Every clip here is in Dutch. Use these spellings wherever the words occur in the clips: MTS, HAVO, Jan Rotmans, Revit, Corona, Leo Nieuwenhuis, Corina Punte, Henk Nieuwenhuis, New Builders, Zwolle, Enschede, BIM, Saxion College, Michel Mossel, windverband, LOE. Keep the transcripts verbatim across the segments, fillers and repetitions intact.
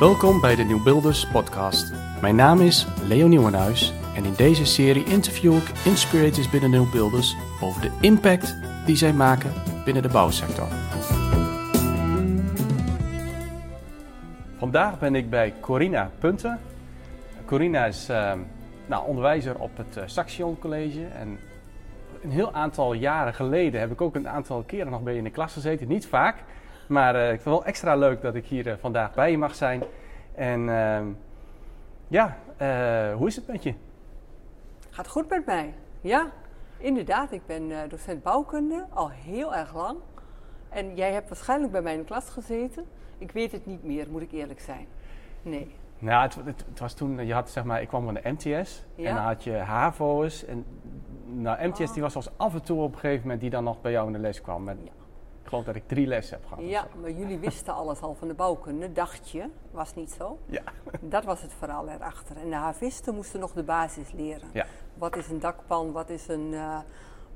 Welkom bij de New Builders podcast. Mijn naam is Leo Nieuwenhuis en in deze serie interview ik inspirators binnen New Builders over de impact die zij maken binnen de bouwsector. Vandaag ben ik bij Corina Punte. Corina is uh, nou, onderwijzer op het uh, Saxion College en een heel aantal jaren geleden heb ik ook een aantal keren nog bij je in de klas gezeten. Niet vaak, maar uh, ik vind het wel extra leuk dat ik hier uh, vandaag bij je mag zijn. En uh, ja, uh, hoe is het met je? Gaat goed met mij, ja. Inderdaad, ik ben uh, docent bouwkunde al heel erg lang. En jij hebt waarschijnlijk bij mij in de klas gezeten. Ik weet het niet meer, moet ik eerlijk zijn. Nee. Nou, het, het, het was toen, je had zeg maar, ik kwam van de M T S, ja? En dan had je HAVO's. En, nou, M T S oh. Die was als af en toe op een gegeven moment die dan nog bij jou in de les kwam. En, ja. Ik geloof dat ik drie lessen heb gehad. Ja, maar jullie wisten alles al van de bouwkunde, dacht je. Was niet zo. Ja. Dat was het verhaal erachter. En de havisten moesten nog de basis leren. Ja. Wat is een dakpan, wat is een uh,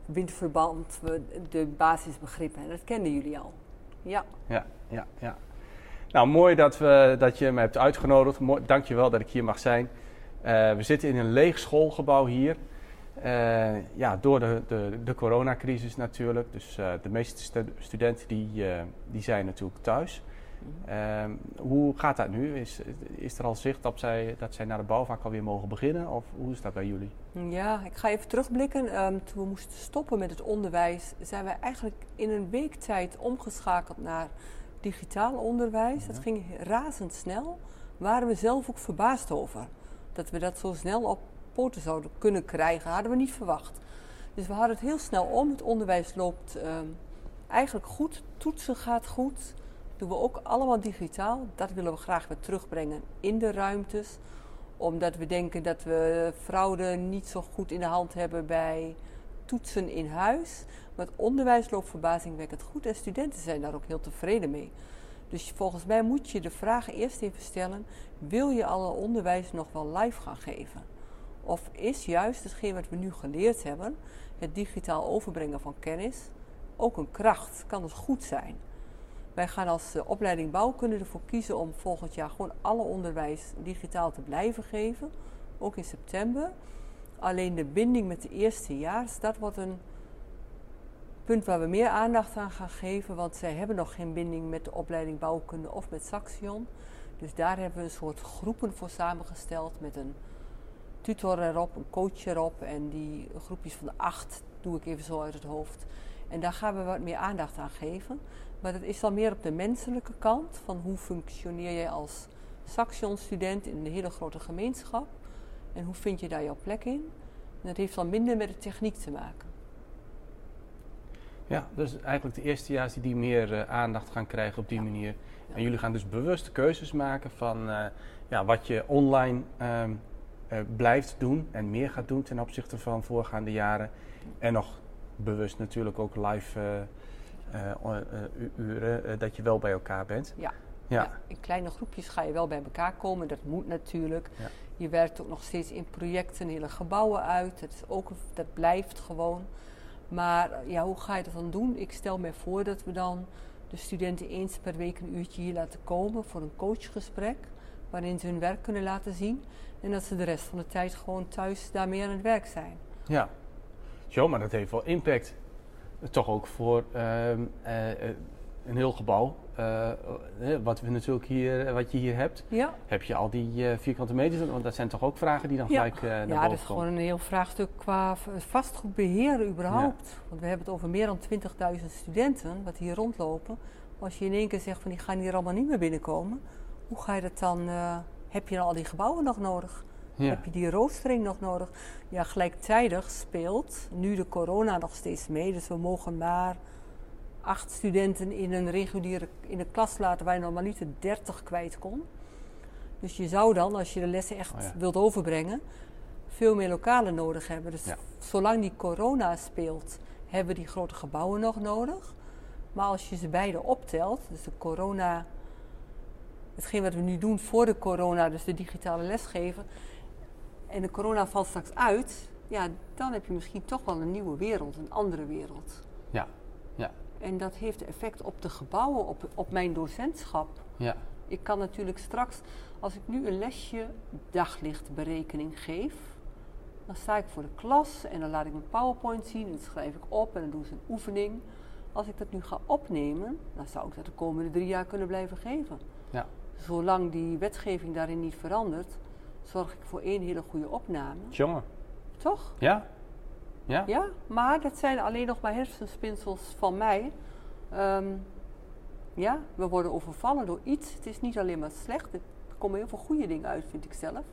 windverband, de basisbegrippen. En dat kenden jullie al. Ja. Ja, ja, ja. Nou, mooi dat, we, dat je me hebt uitgenodigd. Dank je wel dat ik hier mag zijn. Uh, we zitten in een leeg schoolgebouw hier. Uh, ja, door de, de, de coronacrisis natuurlijk. Dus uh, de meeste stu- studenten die, uh, die zijn natuurlijk thuis. Uh, hoe gaat dat nu? Is, is er al zicht dat zij, dat zij naar de bouwvak alweer mogen beginnen? Of hoe is dat bij jullie? Ja, ik ga even terugblikken. Um, toen we moesten stoppen met het onderwijs, zijn we eigenlijk in een week tijd omgeschakeld naar digitaal onderwijs. Ja. Dat ging razendsnel. Waren we zelf ook verbaasd over. Dat we dat zo snel op poten zouden kunnen krijgen, hadden we niet verwacht. Dus we hadden het heel snel om. Het onderwijs loopt um, eigenlijk goed. Toetsen gaat goed. Doen we ook allemaal digitaal. Dat willen we graag weer terugbrengen in de ruimtes. Omdat we denken dat we fraude niet zo goed in de hand hebben bij toetsen in huis. Maar het onderwijs loopt verbazingwekkend goed. En studenten zijn daar ook heel tevreden mee. Dus volgens mij moet je de vraag eerst even stellen. Wil je alle onderwijs nog wel live gaan geven? Of is juist hetgeen wat we nu geleerd hebben, het digitaal overbrengen van kennis, ook een kracht? Kan dus goed zijn. Wij gaan als uh, opleiding bouwkunde ervoor kiezen om volgend jaar gewoon alle onderwijs digitaal te blijven geven. Ook in september. Alleen de binding met de eerstejaars, dat wordt een punt waar we meer aandacht aan gaan geven. Want zij hebben nog geen binding met de opleiding bouwkunde of met Saxion. Dus daar hebben we een soort groepen voor samengesteld met een tutor erop, een coach erop en die groepjes van de acht doe ik even zo uit het hoofd. En daar gaan we wat meer aandacht aan geven. Maar dat is dan meer op de menselijke kant, van hoe functioneer je als Saxion-student in een hele grote gemeenschap en hoe vind je daar jouw plek in. En dat heeft dan minder met de techniek te maken. Ja, dus eigenlijk de eerstejaars die, die meer uh, aandacht gaan krijgen op die ja. manier. Ja. En jullie gaan dus bewust keuzes maken van uh, ja, wat je online Um, Uh, blijft doen en meer gaat doen ten opzichte van voorgaande jaren. En nog bewust natuurlijk ook live uh, uh, uh, uren, uh, dat je wel bij elkaar bent. Ja. Ja. ja, in kleine groepjes ga je wel bij elkaar komen. Dat moet natuurlijk. Ja. Je werkt ook nog steeds in projecten, hele gebouwen uit. Dat, is ook, dat blijft gewoon. Maar ja, hoe ga je dat dan doen? Ik stel me voor dat we dan de studenten eens per week een uurtje hier laten komen voor een coachgesprek. Waarin ze hun werk kunnen laten zien. En dat ze de rest van de tijd gewoon thuis daarmee aan het werk zijn. Ja. Jo, maar dat heeft wel impact. Toch ook voor um, uh, een heel gebouw. Uh, wat, we natuurlijk hier, wat je hier hebt. Ja. Heb je al die uh, vierkante meters? Want dat zijn toch ook vragen die dan ja. gelijk uh, naar ja, boven komen. Ja, dat is gewoon een heel vraagstuk qua vastgoedbeheer überhaupt. Ja. Want we hebben het over meer dan twintigduizend studenten wat hier rondlopen. Als je in één keer zegt van die gaan hier allemaal niet meer binnenkomen. Hoe ga je dat dan? Uh, heb je dan al die gebouwen nog nodig? Ja. Heb je die roostering nog nodig? Ja, gelijktijdig speelt nu de corona nog steeds mee. Dus we mogen maar acht studenten in een reguliere in een klas laten waar je normaal niet de dertig kwijt kon. Dus je zou dan, als je de lessen echt oh ja. wilt overbrengen, veel meer lokalen nodig hebben. Dus ja. zolang die corona speelt, hebben we die grote gebouwen nog nodig. Maar als je ze beide optelt, dus de corona. Hetgeen wat we nu doen voor de corona, dus de digitale lesgeven, en de corona valt straks uit, ja, dan heb je misschien toch wel een nieuwe wereld, een andere wereld. Ja, ja. En dat heeft effect op de gebouwen, op, op mijn docentschap. Ja. Ik kan natuurlijk straks, als ik nu een lesje daglichtberekening geef, dan sta ik voor de klas en dan laat ik mijn PowerPoint zien en dat schrijf ik op en dan doen ze een oefening. Als ik dat nu ga opnemen, dan zou ik dat de komende drie jaar kunnen blijven geven. Ja. Zolang die wetgeving daarin niet verandert, zorg ik voor één hele goede opname. Jongen. Toch? Ja. Ja. Ja, maar dat zijn alleen nog maar hersenspinsels van mij. Um, ja, we worden overvallen door iets. Het is niet alleen maar slecht. Er komen heel veel goede dingen uit, vind ik zelf.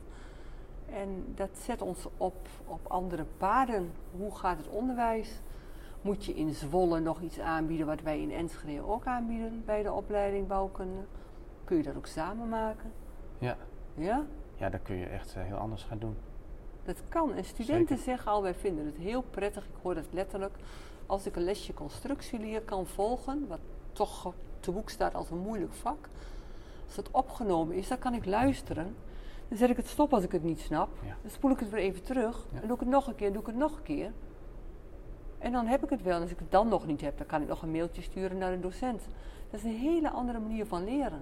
En dat zet ons op, op andere paden. Hoe gaat het onderwijs? Moet je in Zwolle nog iets aanbieden wat wij in Enschede ook aanbieden bij de opleiding bouwkunde? Kun je dat ook samen maken? Ja. Ja? Ja, dat kun je echt uh, heel anders gaan doen. Dat kan. En studenten Zeker. zeggen al, wij vinden het heel prettig. Ik hoor het letterlijk. Als ik een lesje constructieleer kan volgen, wat toch te boek staat als een moeilijk vak. Als dat opgenomen is, dan kan ik luisteren. Dan zet ik het stop als ik het niet snap. Ja. Dan spoel ik het weer even terug. Ja. En doe ik het nog een keer, en doe ik het nog een keer. En dan heb ik het wel. En als ik het dan nog niet heb, dan kan ik nog een mailtje sturen naar de docent. Dat is een hele andere manier van leren.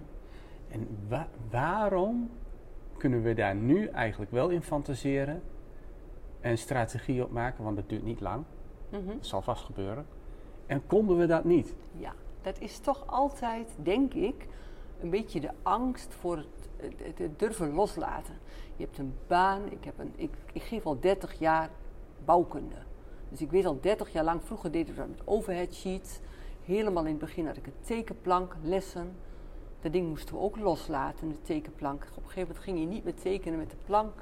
En wa- waarom kunnen we daar nu eigenlijk wel in fantaseren en strategie op maken? Want dat duurt niet lang. Mm-hmm. Dat zal vast gebeuren. En konden we dat niet? Ja, dat is toch altijd, denk ik, een beetje de angst voor het, het, het durven loslaten. Je hebt een baan. Ik, heb een, ik, ik geef al dertig jaar bouwkunde. Dus ik weet al dertig jaar lang, vroeger deden we dat met overhead sheets. Helemaal in het begin had ik een tekenplank, lessen. Dat ding moesten we ook loslaten, de tekenplank. Op een gegeven moment ging je niet meer tekenen met de plank.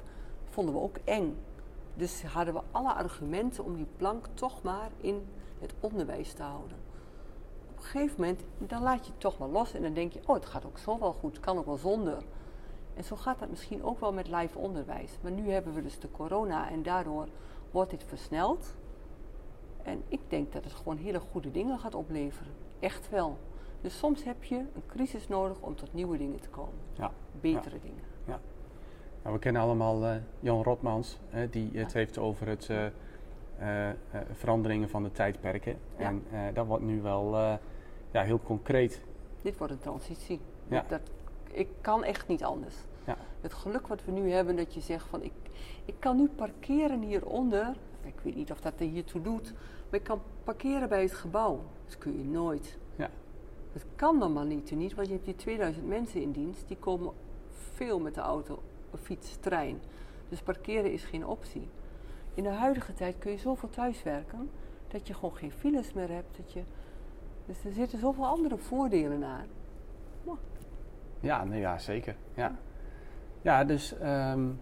Dat vonden we ook eng. Dus hadden we alle argumenten om die plank toch maar in het onderwijs te houden. Op een gegeven moment, dan laat je het toch maar los. En dan denk je, oh, het gaat ook zo wel goed. Het kan ook wel zonder. En zo gaat dat misschien ook wel met live onderwijs. Maar nu hebben we dus de corona en daardoor wordt dit versneld. En ik denk dat het gewoon hele goede dingen gaat opleveren. Echt wel. Dus soms heb je een crisis nodig om tot nieuwe dingen te komen. Ja. Betere ja. dingen. Ja. Nou, we kennen allemaal uh, Jan Rotmans. Hè, die ja. het heeft over het uh, uh, uh, veranderingen van de tijdperken. Ja. En uh, dat wordt nu wel uh, ja, heel concreet. Dit wordt een transitie. Ja. Dat, ik kan echt niet anders. Ja. Het geluk wat we nu hebben dat je zegt van ik, ik kan nu parkeren hieronder. Ik weet niet of dat er hiertoe doet. Maar ik kan parkeren bij het gebouw. Dat kun je nooit. Ja. Dat kan normaal niet, niet, want je hebt die tweeduizend mensen in dienst. Die komen veel met de auto, fiets, trein. Dus parkeren is geen optie. In de huidige tijd kun je zoveel thuiswerken dat je gewoon geen files meer hebt. Dat je... Dus er zitten zoveel andere voordelen aan. Maar... Ja, nou ja, zeker. Ja, ja dus... Um...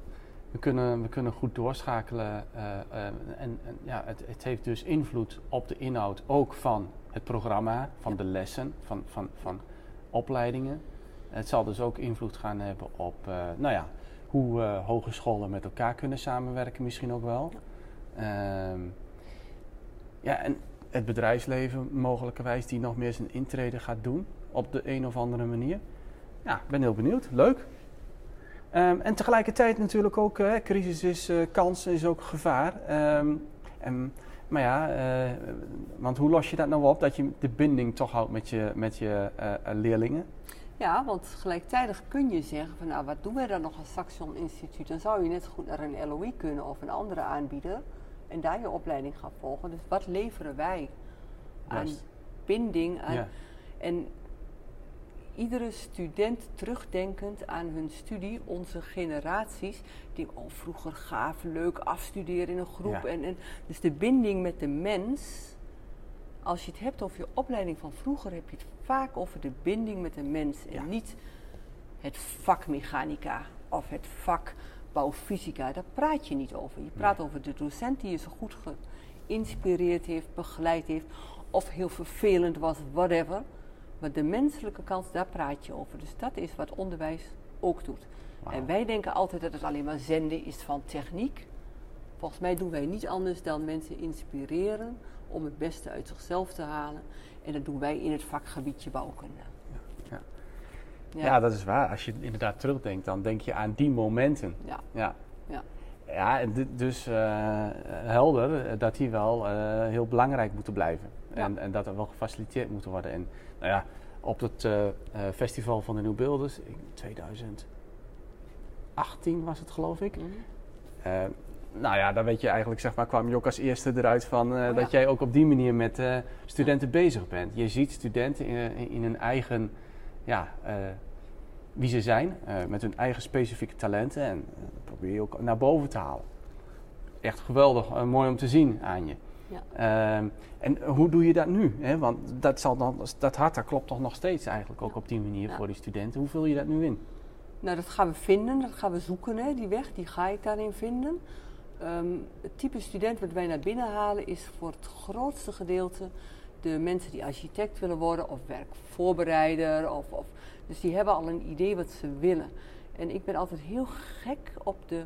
We kunnen, we kunnen goed doorschakelen uh, uh, en, en ja, het, het heeft dus invloed op de inhoud ook van het programma, van de lessen, van, van, van opleidingen. Het zal dus ook invloed gaan hebben op uh, nou ja, hoe uh, hogescholen met elkaar kunnen samenwerken misschien ook wel. Ja. Um, ja, en het bedrijfsleven mogelijkerwijs die nog meer zijn intrede gaat doen op de een of andere manier. Ja, ik ben heel benieuwd. Leuk. Um, en tegelijkertijd natuurlijk ook, hè, crisis is uh, kans, is ook gevaar. Um, en, maar ja, uh, want hoe los je dat nou op? Dat je de binding toch houdt met je, met je uh, leerlingen? Ja, want gelijktijdig kun je zeggen van nou, wat doen wij dan nog als Saxion Instituut? Dan zou je net zo goed naar een L O E kunnen of een andere aanbieder en daar je opleiding gaan volgen. Dus wat leveren wij aan Best. binding? Aan, ja. en, Iedere student terugdenkend aan hun studie, onze generaties, die al vroeger gaaf, leuk afstuderen in een groep. Ja. En, en, dus de binding met de mens, als je het hebt over je opleiding van vroeger, heb je het vaak over de binding met de mens. En ja. niet het vak mechanica of het vak bouwfysica, daar praat je niet over. Je praat nee. over de docent die je zo goed geïnspireerd heeft, begeleid heeft of heel vervelend was, whatever. Maar de menselijke kant, daar praat je over. Dus dat is wat onderwijs ook doet. Wow. En wij denken altijd dat het alleen maar zenden is van techniek. Volgens mij doen wij niet anders dan mensen inspireren om het beste uit zichzelf te halen. En dat doen wij in het vakgebiedje bouwkunde. Ja, ja. ja. ja dat is waar. Als je inderdaad terugdenkt, dan denk je aan die momenten. Ja, ja. ja. ja dus uh, helder dat die wel uh, heel belangrijk moeten blijven. Ja. En, en dat er wel gefaciliteerd moeten worden. En nou ja, op het uh, festival van de New Builders. In twintig achttien was het, geloof ik. Mm-hmm. uh, nou ja, daar weet je eigenlijk, zeg maar, kwam je ook als eerste eruit van uh, oh, ja. dat jij ook op die manier met uh, studenten ja. bezig bent. Je ziet studenten in, in hun eigen, ja, uh, wie ze zijn, uh, met hun eigen specifieke talenten en uh, dat probeer je ook naar boven te halen. Echt geweldig, uh, mooi om te zien aan je. Ja. Uh, en hoe doe je dat nu? Hè? Want dat, zal dan, dat hart, dat klopt toch nog steeds eigenlijk ook op die manier ja. voor die studenten. Hoe vul je dat nu in? Nou, dat gaan we vinden, dat gaan we zoeken, hè. Die weg, die ga ik daarin vinden. Um, het type student wat wij naar binnen halen is voor het grootste gedeelte de mensen die architect willen worden of werkvoorbereider. Of, of, dus die hebben al een idee wat ze willen. En ik ben altijd heel gek op de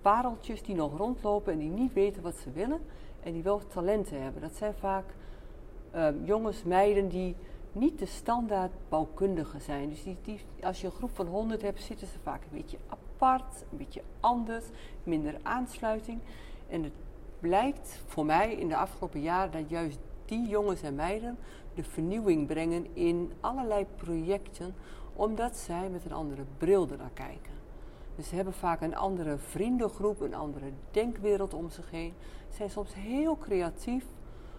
pareltjes die nog rondlopen en die niet weten wat ze willen. En die wel talenten hebben. Dat zijn vaak um, jongens, meiden die niet de standaard bouwkundigen zijn. Dus die, die, als je een groep van honderd hebt, zitten ze vaak een beetje apart, een beetje anders, minder aansluiting. En het blijkt voor mij in de afgelopen jaren dat juist die jongens en meiden de vernieuwing brengen in allerlei projecten, omdat zij met een andere bril ernaar kijken. Dus ze hebben vaak een andere vriendengroep, een andere denkwereld om zich heen. Ze zijn soms heel creatief.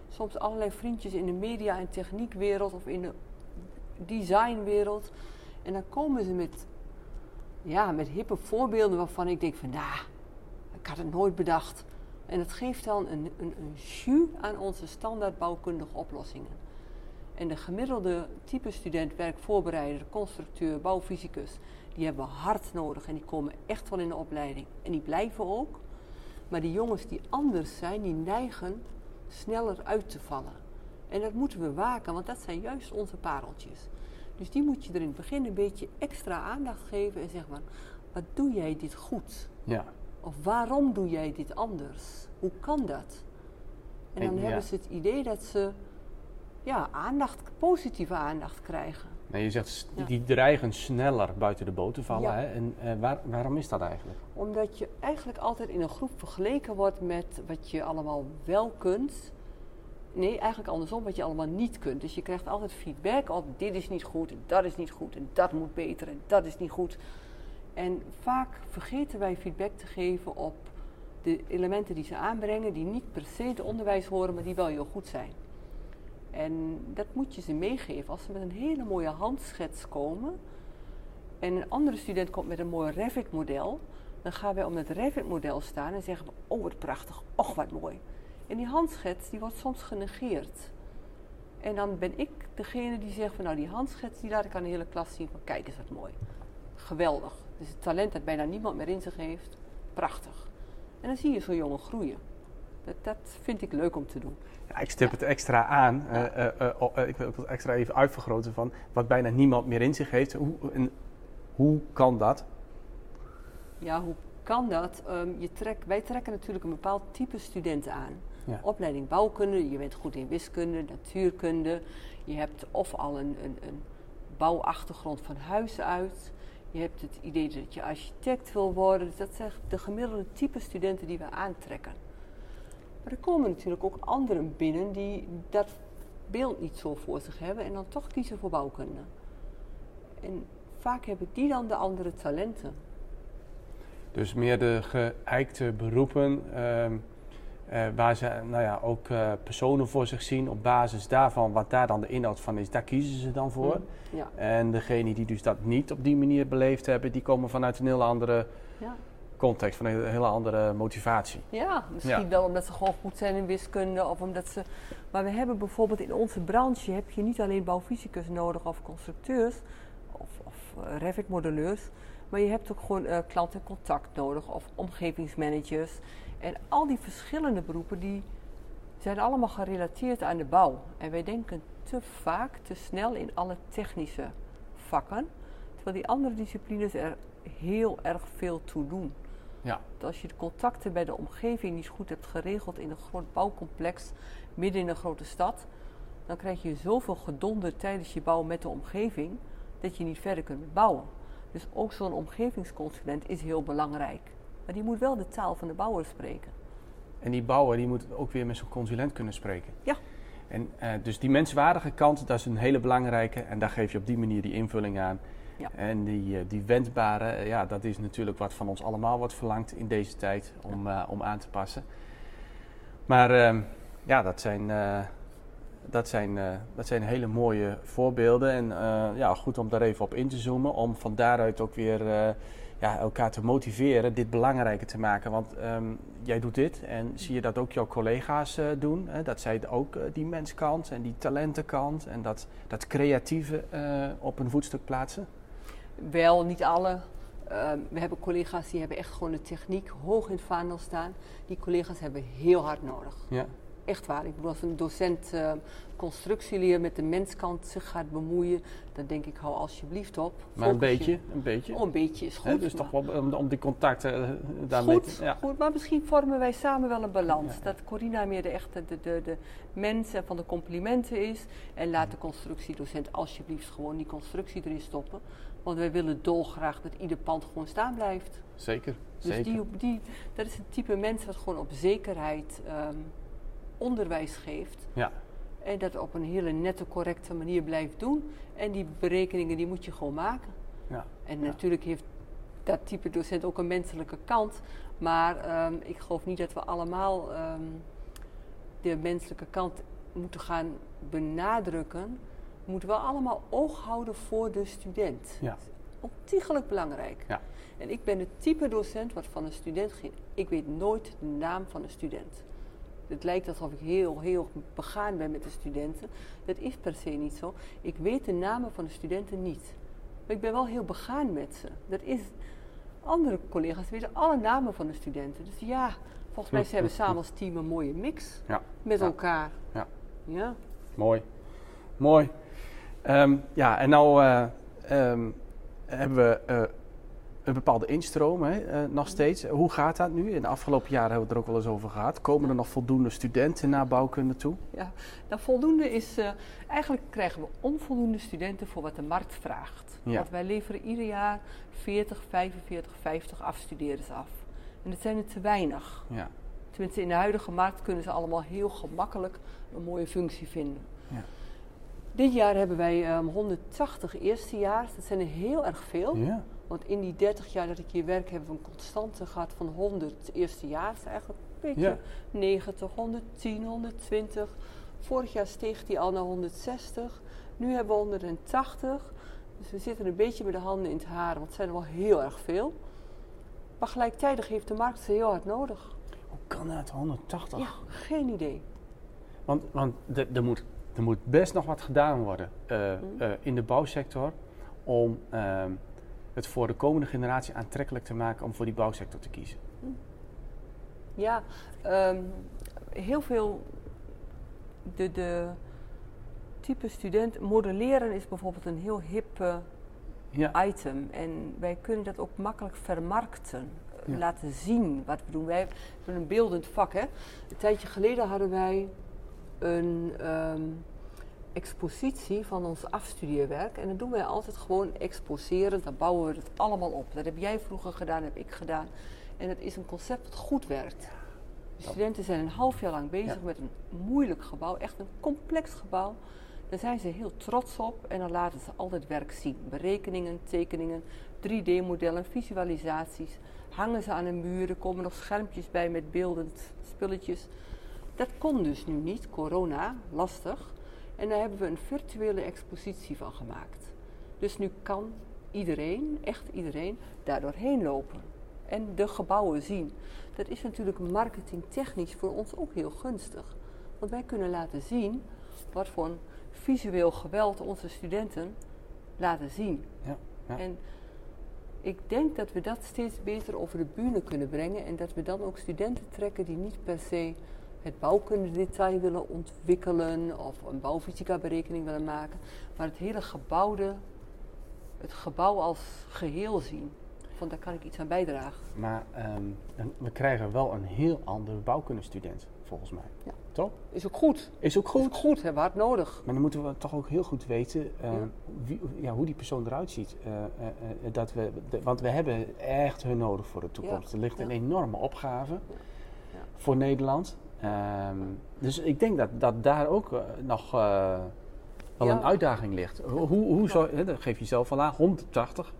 Soms allerlei vriendjes in de media- en techniekwereld of in de designwereld. En dan komen ze met, ja, met hippe voorbeelden waarvan ik denk van, nou, nah, ik had het nooit bedacht. En dat geeft dan een, een, een jus aan onze standaardbouwkundige oplossingen. En de gemiddelde type student, werkvoorbereider, constructeur, bouwfysicus, die hebben we hard nodig en die komen echt wel in de opleiding. En die blijven ook. Maar die jongens die anders zijn, die neigen sneller uit te vallen. En dat moeten we waken, want dat zijn juist onze pareltjes. Dus die moet je er in het begin een beetje extra aandacht geven en zeg maar, wat doe jij dit goed? Ja. Of waarom doe jij dit anders? Hoe kan dat? En dan en, hebben ja. ze het idee dat ze ja, aandacht, positieve aandacht krijgen. Nou, je zegt, ja. die dreigen sneller buiten de boot te vallen. Ja. Hè? En uh, waar, waarom is dat eigenlijk? Omdat je eigenlijk altijd in een groep vergeleken wordt met wat je allemaal wel kunt. Nee, eigenlijk andersom, wat je allemaal niet kunt. Dus je krijgt altijd feedback op dit is niet goed, en dat is niet goed, en dat moet beter, en dat is niet goed. En vaak vergeten wij feedback te geven op de elementen die ze aanbrengen, die niet per se het onderwijs horen, maar die wel heel goed zijn. En dat moet je ze meegeven. Als ze met een hele mooie handschets komen en een andere student komt met een mooi Revit-model, dan gaan wij om het Revit-model staan en zeggen we, oh wat prachtig, och wat mooi. En die handschets die wordt soms genegeerd. En dan ben ik degene die zegt van, nou die handschets die laat ik aan de hele klas zien van, kijk eens wat mooi. Geweldig. Dus het talent dat bijna niemand meer in zich heeft, prachtig. En dan zie je zo'n jongen groeien. Dat, dat vind ik leuk om te doen. Ja, ik stip ja. het extra aan. Ja. Uh, uh, uh, uh, ik wil het extra even uitvergroten van wat bijna niemand meer in zich heeft. Hoe, en hoe kan dat? Ja, hoe kan dat? Um, je trek, wij trekken natuurlijk een bepaald type student aan. Ja. Opleiding bouwkunde, je bent goed in wiskunde, natuurkunde. Je hebt of al een, een, een bouwachtergrond van huis uit. Je hebt het idee dat je architect wil worden. Dus dat zijn de gemiddelde type studenten die we aantrekken. Maar er komen natuurlijk ook anderen binnen die dat beeld niet zo voor zich hebben en dan toch kiezen voor bouwkunde. En vaak hebben die dan de andere talenten. Dus meer de geëikte beroepen uh, uh, waar ze nou ja, ook uh, personen voor zich zien op basis daarvan wat daar dan de inhoud van is, daar kiezen ze dan voor. Mm, ja. En degenen die dus dat niet op die manier beleefd hebben, die komen vanuit een heel andere... Ja. Context, van een hele andere motivatie. Ja, misschien ja. wel omdat ze gewoon goed zijn in wiskunde of omdat ze... Maar we hebben bijvoorbeeld in onze branche heb je niet alleen bouwfysicus nodig of constructeurs of, of uh, Revit-modelleurs, maar je hebt ook gewoon uh, klant en contact nodig of omgevingsmanagers. En al die verschillende beroepen die zijn allemaal gerelateerd aan de bouw. En wij denken te vaak, te snel in alle technische vakken, terwijl die andere disciplines er heel erg veel toe doen. Ja. Als je de contacten bij de omgeving niet goed hebt geregeld in een groot bouwcomplex midden in een grote stad, dan krijg je zoveel gedonder tijdens je bouw met de omgeving dat je niet verder kunt bouwen. Dus ook zo'n omgevingsconsulent is heel belangrijk. Maar die moet wel de taal van de bouwer spreken. En die bouwer die moet ook weer met zo'n consulent kunnen spreken. Ja. En uh, dus die menswaardige kant, dat is een hele belangrijke. En daar geef je op die manier die invulling aan. Ja. En die, uh, die wendbare, uh, ja, dat is natuurlijk wat van ons allemaal wordt verlangd in deze tijd om, ja. uh, om aan te passen. Maar uh, ja, dat zijn, uh, dat, zijn, uh, dat zijn hele mooie voorbeelden. En uh, ja, goed om daar even op in te zoomen. Om van daaruit ook weer uh, ja, elkaar te motiveren dit belangrijker te maken. Want um, jij doet dit en zie je dat ook jouw collega's uh, doen. Hè? Dat zij ook uh, die menskant en die talentenkant en dat, dat creatieve uh, op een voetstuk plaatsen. Wel, niet alle. Uh, we hebben collega's die hebben echt gewoon de techniek hoog in het vaandel staan. Die collega's hebben heel hard nodig. Ja. Echt waar. Ik bedoel, als een docent uh, constructieleer met de menskant zich gaat bemoeien, dan denk ik, hou alsjeblieft op. Maar een beetje, je. een beetje? Oh, een beetje is goed. He, dus toch wel om, om die contacten uh, daarmee goed, te... Ja. Goed, maar misschien vormen wij samen wel een balans. Ja. Dat Corina meer de echte de, de, de mens en van de complimenten is. En laat de constructiedocent alsjeblieft gewoon die constructie erin stoppen. Want wij willen dolgraag dat ieder pand gewoon staan blijft. Zeker, dus zeker. Die, die, dat is een type mens dat gewoon op zekerheid... Um, onderwijs geeft ja. en dat op een hele nette, correcte manier blijft doen. En die berekeningen die moet je gewoon maken. Ja. En ja. natuurlijk heeft dat type docent ook een menselijke kant, maar um, ik geloof niet dat we allemaal um, de menselijke kant moeten gaan benadrukken. Moeten we allemaal oog houden voor de student. Ja. Ontiegelijk belangrijk. Ja. En ik ben het type docent wat van een student ging. Ik weet nooit de naam van een student. Het lijkt alsof ik heel, heel begaan ben met de studenten. Dat is per se niet zo. Ik weet de namen van de studenten niet. Maar ik ben wel heel begaan met ze. Dat is... Andere collega's weten alle namen van de studenten. Dus ja, volgens mij ze hebben samen als team een mooie mix ja. met ja. elkaar. Ja. ja. Mooi. Mooi. Um, ja, en nou uh, um, hebben we... Uh, Een bepaalde instroom, hè, uh, nog steeds. Hoe gaat dat nu? In de afgelopen jaren hebben we het er ook wel eens over gehad. Komen er nog voldoende studenten naar bouwkunde toe? Ja, nou, voldoende is... Uh, eigenlijk krijgen we onvoldoende studenten voor wat de markt vraagt. Ja. Want wij leveren ieder jaar veertig, vijfenveertig, vijftig afstudeerders af. En dat zijn er te weinig. Ja. Tenminste, in de huidige markt kunnen ze allemaal heel gemakkelijk een mooie functie vinden. Ja. Dit jaar hebben wij um, honderdtachtig eerstejaars. Dat zijn er heel erg veel. Ja. Want in die dertig jaar dat ik hier werk, hebben we een constante gehad van honderd eerstejaars. Eigenlijk een beetje ja. negentig, honderdtien, honderdtwintig. Vorig jaar steeg die al naar honderdzestig. Nu hebben we honderdtachtig. Dus we zitten een beetje met de handen in het haar, want het zijn er wel heel erg veel. Maar gelijktijdig heeft de markt ze heel hard nodig. Hoe kan dat, honderdtachtig? Ja, geen idee. Want, want er moet, er moet best nog wat gedaan worden uh, uh, in de bouwsector om... Uh, het voor de komende generatie aantrekkelijk te maken om voor die bouwsector te kiezen? Ja, um, heel veel de, de type student... Modelleren is bijvoorbeeld een heel hip uh, ja. item. En wij kunnen dat ook makkelijk vermarkten. Ja. Laten zien wat we doen. Wij hebben een beeldend vak, hè. Een tijdje geleden hadden wij een... Um, expositie van ons afstudeerwerk. En dat doen wij altijd gewoon exposerend. Dan bouwen we het allemaal op. Dat heb jij vroeger gedaan, dat heb ik gedaan. En dat is een concept dat goed werkt. De studenten zijn een half jaar lang bezig ja. met een moeilijk gebouw. Echt een complex gebouw. Daar zijn ze heel trots op. En dan laten ze al het werk zien. Berekeningen, tekeningen, drie D-modellen, visualisaties. Hangen ze aan de muur. Er komen nog schermpjes bij met beeldend spulletjes. Dat kon dus nu niet. Corona, lastig. En daar hebben we een virtuele expositie van gemaakt. Dus nu kan iedereen, echt iedereen, daar doorheen lopen. En de gebouwen zien. Dat is natuurlijk marketingtechnisch voor ons ook heel gunstig. Want wij kunnen laten zien wat voor een visueel geweld onze studenten laten zien. Ja, ja. En ik denk dat we dat steeds beter over de bühne kunnen brengen. En dat we dan ook studenten trekken die niet per se... het bouwkundedetail willen ontwikkelen of een bouwfysica-berekening willen maken, maar het hele gebouwde, het gebouw als geheel zien. Want daar kan ik iets aan bijdragen. Maar um, we krijgen wel een heel andere bouwkundestudent, volgens mij. Ja. Toch? Is ook goed. Is ook goed. Is ook goed, hebben we hard nodig. Maar dan moeten we toch ook heel goed weten uh, ja. Wie, ja, hoe die persoon eruit ziet. Uh, uh, uh, dat we, de, want we hebben echt hun nodig voor de toekomst. Ja. Er ligt ja. een enorme opgave ja. Ja. voor Nederland. Um, dus ik denk dat, dat daar ook uh, nog uh, wel ja. een uitdaging ligt. Hoe, hoe, hoe ja. zo, he, dat geef je zelf al aan, honderdtachtig.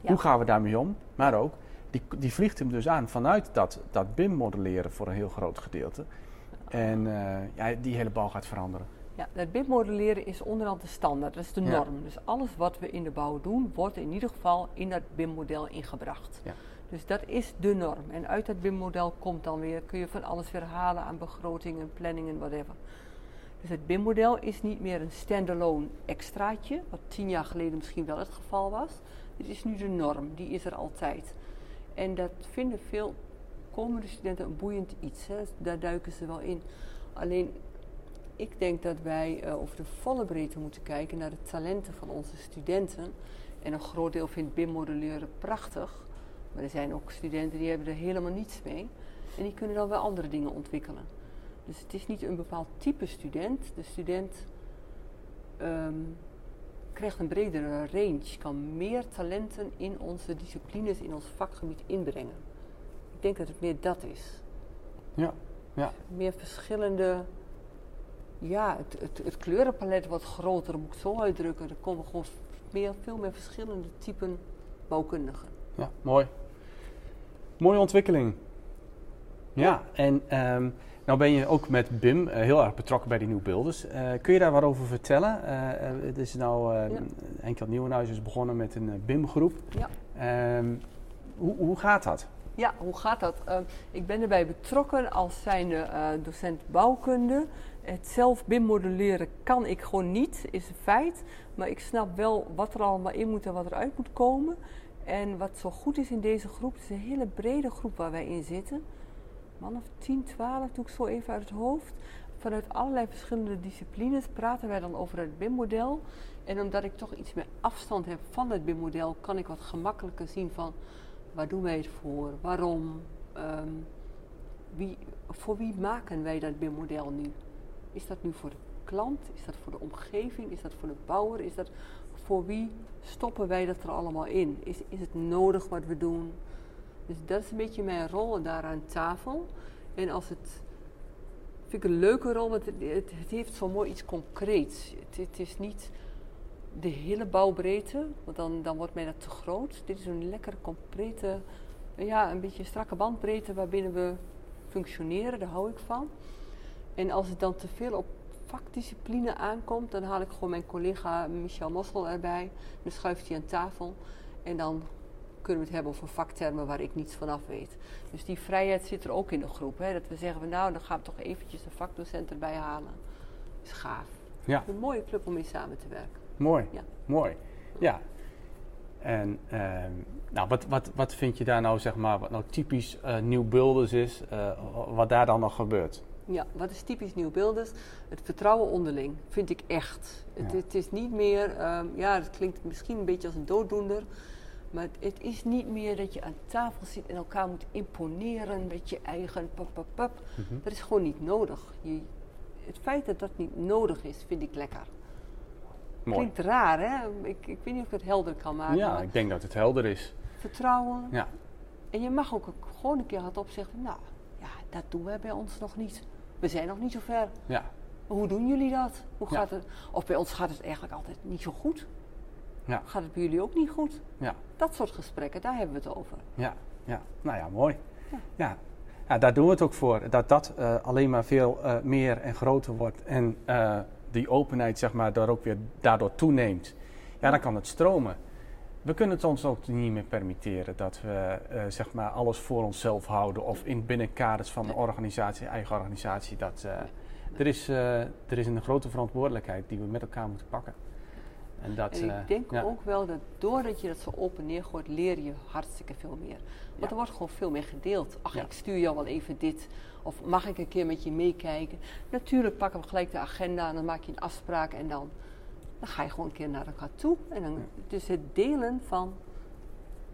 Ja. Hoe gaan we daarmee om? Maar ook, die, die vliegt hem dus aan vanuit dat, dat B I M-modelleren voor een heel groot gedeelte. En uh, ja, die hele bouw gaat veranderen. Ja, dat B I M-modelleren is onderhand de standaard, dat is de norm. Ja. Dus alles wat we in de bouw doen, wordt in ieder geval in dat B I M-model ingebracht. Ja. Dus dat is de norm. En uit dat B I M-model komt dan weer, kun je van alles weer halen aan begrotingen, planningen, whatever. Dus het B I M-model is niet meer een standalone extraatje, wat tien jaar geleden misschien wel het geval was. Dit is nu de norm, die is er altijd. En dat vinden veel komende studenten een boeiend iets. Hè. Daar duiken ze wel in. Alleen, ik denk dat wij uh, over de volle breedte moeten kijken naar de talenten van onze studenten. En een groot deel vindt B I M-modelleren prachtig. Maar er zijn ook studenten die hebben er helemaal niets mee. En die kunnen dan wel andere dingen ontwikkelen. Dus het is niet een bepaald type student. De student um, krijgt een bredere range. Kan meer talenten in onze disciplines, in ons vakgebied inbrengen. Ik denk dat het meer dat is. Ja. ja. Meer verschillende... Ja, het, het, het kleurenpalet wordt groter, moet ik zo uitdrukken. Er komen gewoon meer, veel meer verschillende typen bouwkundigen. Ja, mooi. Mooie ontwikkeling. Ja, en um, nou ben je ook met B I M uh, heel erg betrokken bij die New Builders. Uh, kun je daar wat over vertellen? Uh, het is nou, uh, ja. Henk Nieuwenhuis is begonnen met een uh, B I M-groep. Ja. Um, hoe, hoe gaat dat? Ja, hoe gaat dat? Uh, ik ben erbij betrokken als zijnde uh, docent bouwkunde. Het zelf B I M-modelleren kan ik gewoon niet, is een feit. Maar ik snap wel wat er allemaal in moet en wat eruit moet komen. En wat zo goed is in deze groep, het is een hele brede groep waar wij in zitten. Man of tien, twaalf, doe ik zo even uit het hoofd. Vanuit allerlei verschillende disciplines praten wij dan over het B I M-model. En omdat ik toch iets meer afstand heb van het B I M-model, kan ik wat gemakkelijker zien van... Waar doen wij het voor? Waarom? Um, wie, voor wie maken wij dat B I M-model nu? Is dat nu voor de klant? Is dat voor de omgeving? Is dat voor de bouwer? Is dat voor wie stoppen wij dat er allemaal in? Is, is het nodig wat we doen? Dus dat is een beetje mijn rol daar aan tafel. En als het... vind ik een leuke rol, want het, het, het heeft zo mooi iets concreets. Het, het is niet... de hele bouwbreedte, want dan, dan wordt mij dat te groot. Dit is een lekkere, complete, ja, een beetje strakke bandbreedte waarbinnen we functioneren, daar hou ik van. En als het dan te veel op vakdiscipline aankomt, dan haal ik gewoon mijn collega Michel Mossel erbij. Dan schuift hij aan tafel en dan kunnen we het hebben over vaktermen waar ik niets vanaf weet. Dus die vrijheid zit er ook in de groep, hè? Dat we zeggen, nou, dan gaan we toch eventjes een vakdocent erbij halen. Dat is gaaf. Ja. Een mooie club om mee samen te werken. Mooi, ja. mooi. Ja. En uh, nou, wat, wat, wat vind je daar nou, zeg maar, wat nou typisch uh, New Builders is, uh, wat daar dan nog gebeurt? Ja, wat is typisch New Builders? Het vertrouwen onderling, vind ik echt. Ja. Het, het is niet meer, um, ja, het klinkt misschien een beetje als een dooddoender, maar het, het is niet meer dat je aan tafel zit en elkaar moet imponeren met je eigen pap, pap, pap. Mm-hmm. Dat is gewoon niet nodig. Je, het feit dat dat niet nodig is, vind ik lekker. Mooi. Klinkt raar, hè? Ik, ik weet niet of ik het helder kan maken. Ja, ik denk dat het helder is. Vertrouwen. Ja. En je mag ook gewoon een keer hardop zeggen... Nou, ja, dat doen wij bij ons nog niet. We zijn nog niet zo ver. Ja. Hoe doen jullie dat? Hoe gaat ja. het? Of bij ons gaat het eigenlijk altijd niet zo goed. Ja. Gaat het bij jullie ook niet goed? Ja. Dat soort gesprekken, daar hebben we het over. Ja, ja. Nou ja, mooi. Ja. ja. ja daar doen we het ook voor. Dat dat uh, alleen maar veel uh, meer en groter wordt en... Uh, die openheid, zeg maar, daar ook weer daardoor toeneemt. Ja, dan kan het stromen. We kunnen het ons ook niet meer permitteren dat we uh, zeg maar alles voor onszelf houden of in binnenkaders van de organisatie, eigen organisatie. Dat, uh, er, is, uh, er is een grote verantwoordelijkheid die we met elkaar moeten pakken. En, dat, en ik uh, denk ja. ook wel dat doordat je dat zo op en neer gooit, leer je hartstikke veel meer. Want ja. er wordt gewoon veel meer gedeeld. Ach, ja. ik stuur jou wel even dit. Of mag ik een keer met je meekijken? Natuurlijk pakken we gelijk de agenda en dan maak je een afspraak. En dan, dan ga je gewoon een keer naar elkaar toe. En dan, ja. Dus het delen van,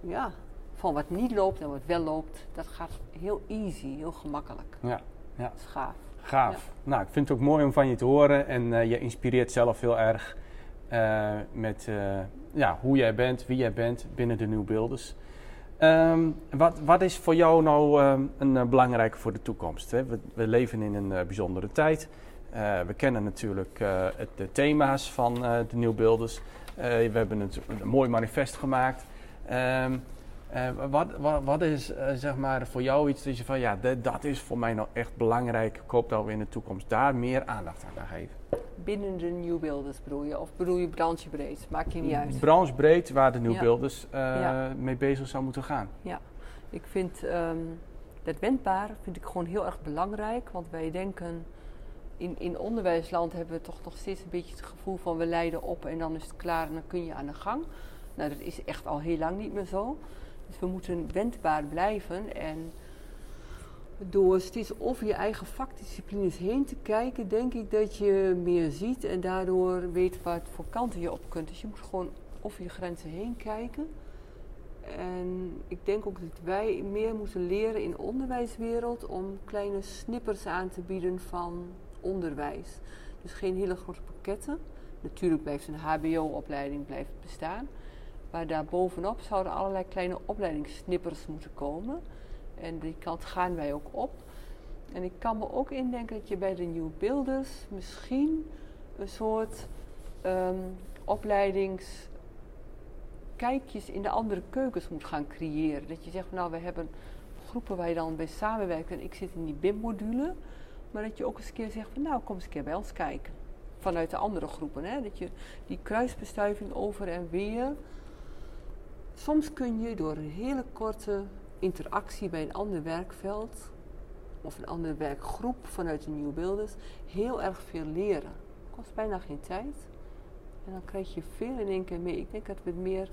ja, van wat niet loopt en wat wel loopt, dat gaat heel easy, heel gemakkelijk. Ja, ja. Dat is gaaf. Gaaf. Ja. Nou, ik vind het ook mooi om van je te horen. En uh, je inspireert zelf heel erg. Uh, met uh, ja, hoe jij bent, wie jij bent binnen de New Builders. Um, wat, wat is voor jou nou um, een uh, belangrijke voor de toekomst? Hè? We, we leven in een uh, bijzondere tijd. Uh, we kennen natuurlijk uh, het, de thema's van uh, de New Builders. Uh, we hebben een, een mooi manifest gemaakt. Um, uh, wat, wat, wat is uh, zeg maar voor jou iets dat je van ja, de, dat is voor mij nou echt belangrijk. Ik hoop dat we in de toekomst daar meer aandacht aan gaan geven. Binnen de New Builders bedoel je? Of bedoel je branchebreed? Maakt je niet uit. Branchebreed waar de New ja. Builders uh, ja. mee bezig zou moeten gaan. Ja, ik vind um, dat wendbaar vind ik gewoon heel erg belangrijk. Want wij denken, in, in onderwijsland hebben we toch nog steeds een beetje het gevoel van we leiden op en dan is het klaar en dan kun je aan de gang. Nou, dat is echt al heel lang niet meer zo. Dus we moeten wendbaar blijven en... door steeds over je eigen vakdisciplines heen te kijken, denk ik dat je meer ziet en daardoor weet wat voor kanten je op kunt. Dus je moet gewoon over je grenzen heen kijken. En ik denk ook dat wij meer moeten leren in de onderwijswereld om kleine snippers aan te bieden van onderwijs. Dus geen hele grote pakketten. Natuurlijk blijft een H B O-opleiding blijft bestaan. Maar daarbovenop zouden allerlei kleine opleidingssnippers moeten komen. En die kant gaan wij ook op. En ik kan me ook indenken dat je bij de New Builders misschien een soort um, opleidingskijkjes in de andere keukens moet gaan creëren. Dat je zegt, nou we hebben groepen waar je dan bij samenwerkt en ik zit in die B I M-module. Maar dat je ook eens een keer zegt, van, nou kom eens een keer bij ons kijken. Vanuit de andere groepen. Hè? Dat je die kruisbestuiving over en weer. Soms kun je door een hele korte... interactie bij een ander werkveld of een andere werkgroep vanuit de New Builders heel erg veel leren. Kost bijna geen tijd en dan krijg je veel in één keer mee. Ik denk dat we meer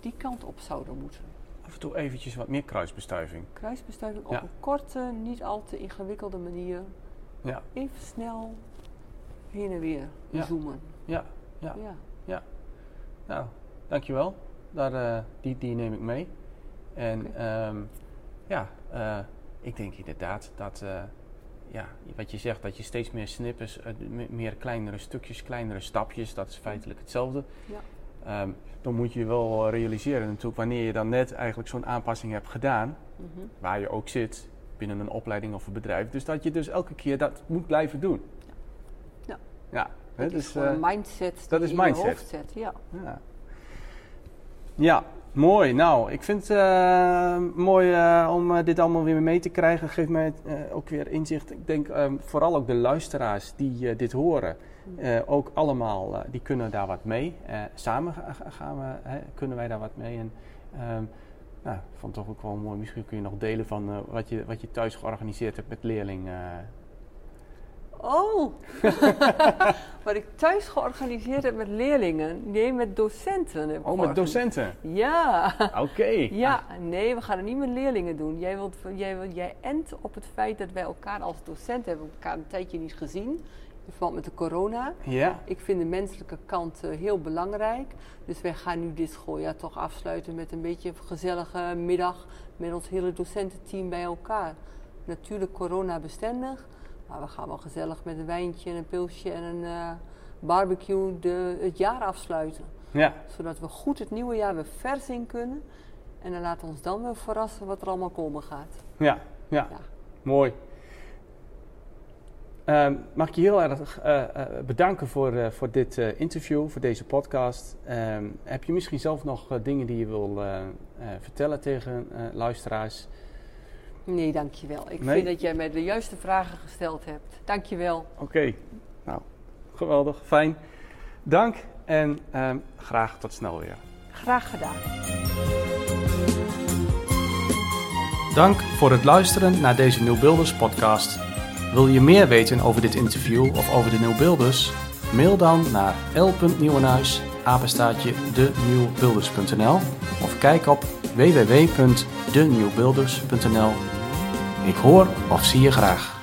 die kant op zouden moeten. Af en toe eventjes wat meer kruisbestuiving. Kruisbestuiving op ja. een korte, niet al te ingewikkelde manier. Ja. Even snel heen en weer ja. zoomen. Ja, ja, ja. ja. Nou, dankjewel. Daar, uh, die, die neem ik mee. En okay. um, ja, uh, ik denk inderdaad dat, uh, ja, wat je zegt, dat je steeds meer snippers, uh, meer kleinere stukjes, kleinere stapjes, dat is feitelijk hetzelfde. Ja. Um, dan moet je wel realiseren natuurlijk, wanneer je dan net eigenlijk zo'n aanpassing hebt gedaan, mm-hmm. waar je ook zit binnen een opleiding of een bedrijf, dus dat je dus elke keer dat moet blijven doen. Ja. ja. ja hè, dat dus, is gewoon uh, mindset dat die is je mindset. Hoofd zet, ja. ja. ja. Mooi, nou, ik vind het uh, mooi uh, om uh, dit allemaal weer mee te krijgen. Geeft mij uh, ook weer inzicht. Ik denk um, vooral ook de luisteraars die uh, dit horen, uh, ook allemaal, uh, die kunnen daar wat mee. Uh, samen gaan we, hè, kunnen wij daar wat mee. En, um, nou, ik vond het toch ook wel mooi. Misschien kun je nog delen van uh, wat, je, wat je thuis georganiseerd hebt met leerlingen. Uh, Oh, wat ik thuis georganiseerd heb met leerlingen, nee, met docenten. Heb oh, met docenten? Ja. Oké. Okay. Ja, nee, we gaan het niet met leerlingen doen. Jij, wilt, jij, jij ent op het feit dat wij elkaar als docenten hebben elkaar een tijdje niet gezien. In verband met de corona. Ja. Ik vind de menselijke kant uh, heel belangrijk. Dus wij gaan nu dit schooljaar toch afsluiten met een beetje een gezellige middag met ons hele docententeam bij elkaar. Natuurlijk coronabestendig. Maar we gaan wel gezellig met een wijntje en een pilsje en een uh, barbecue de, het jaar afsluiten. Ja. Zodat we goed het nieuwe jaar weer vers in kunnen. En dan laten we ons dan weer verrassen wat er allemaal komen gaat. Ja, ja. ja. Mooi. Um, mag ik je heel erg uh, uh, bedanken voor, uh, voor dit uh, interview, voor deze podcast. Um, heb je misschien zelf nog uh, dingen die je wil uh, uh, vertellen tegen uh, luisteraars? Nee, dankjewel. Ik nee? vind dat jij mij de juiste vragen gesteld hebt. Dankjewel. Oké. Okay. Nou, geweldig. Fijn. Dank en um, graag tot snel weer. Graag gedaan. Dank voor het luisteren naar deze New Builders podcast. Wil je meer weten over dit interview of over de New Builders? Mail dan naar l punt nieuwenhuis apenstaartje de nieuwbuilders punt n l of kijk op w w w punt de nieuwbuilders punt n l. Ik hoor of zie je graag.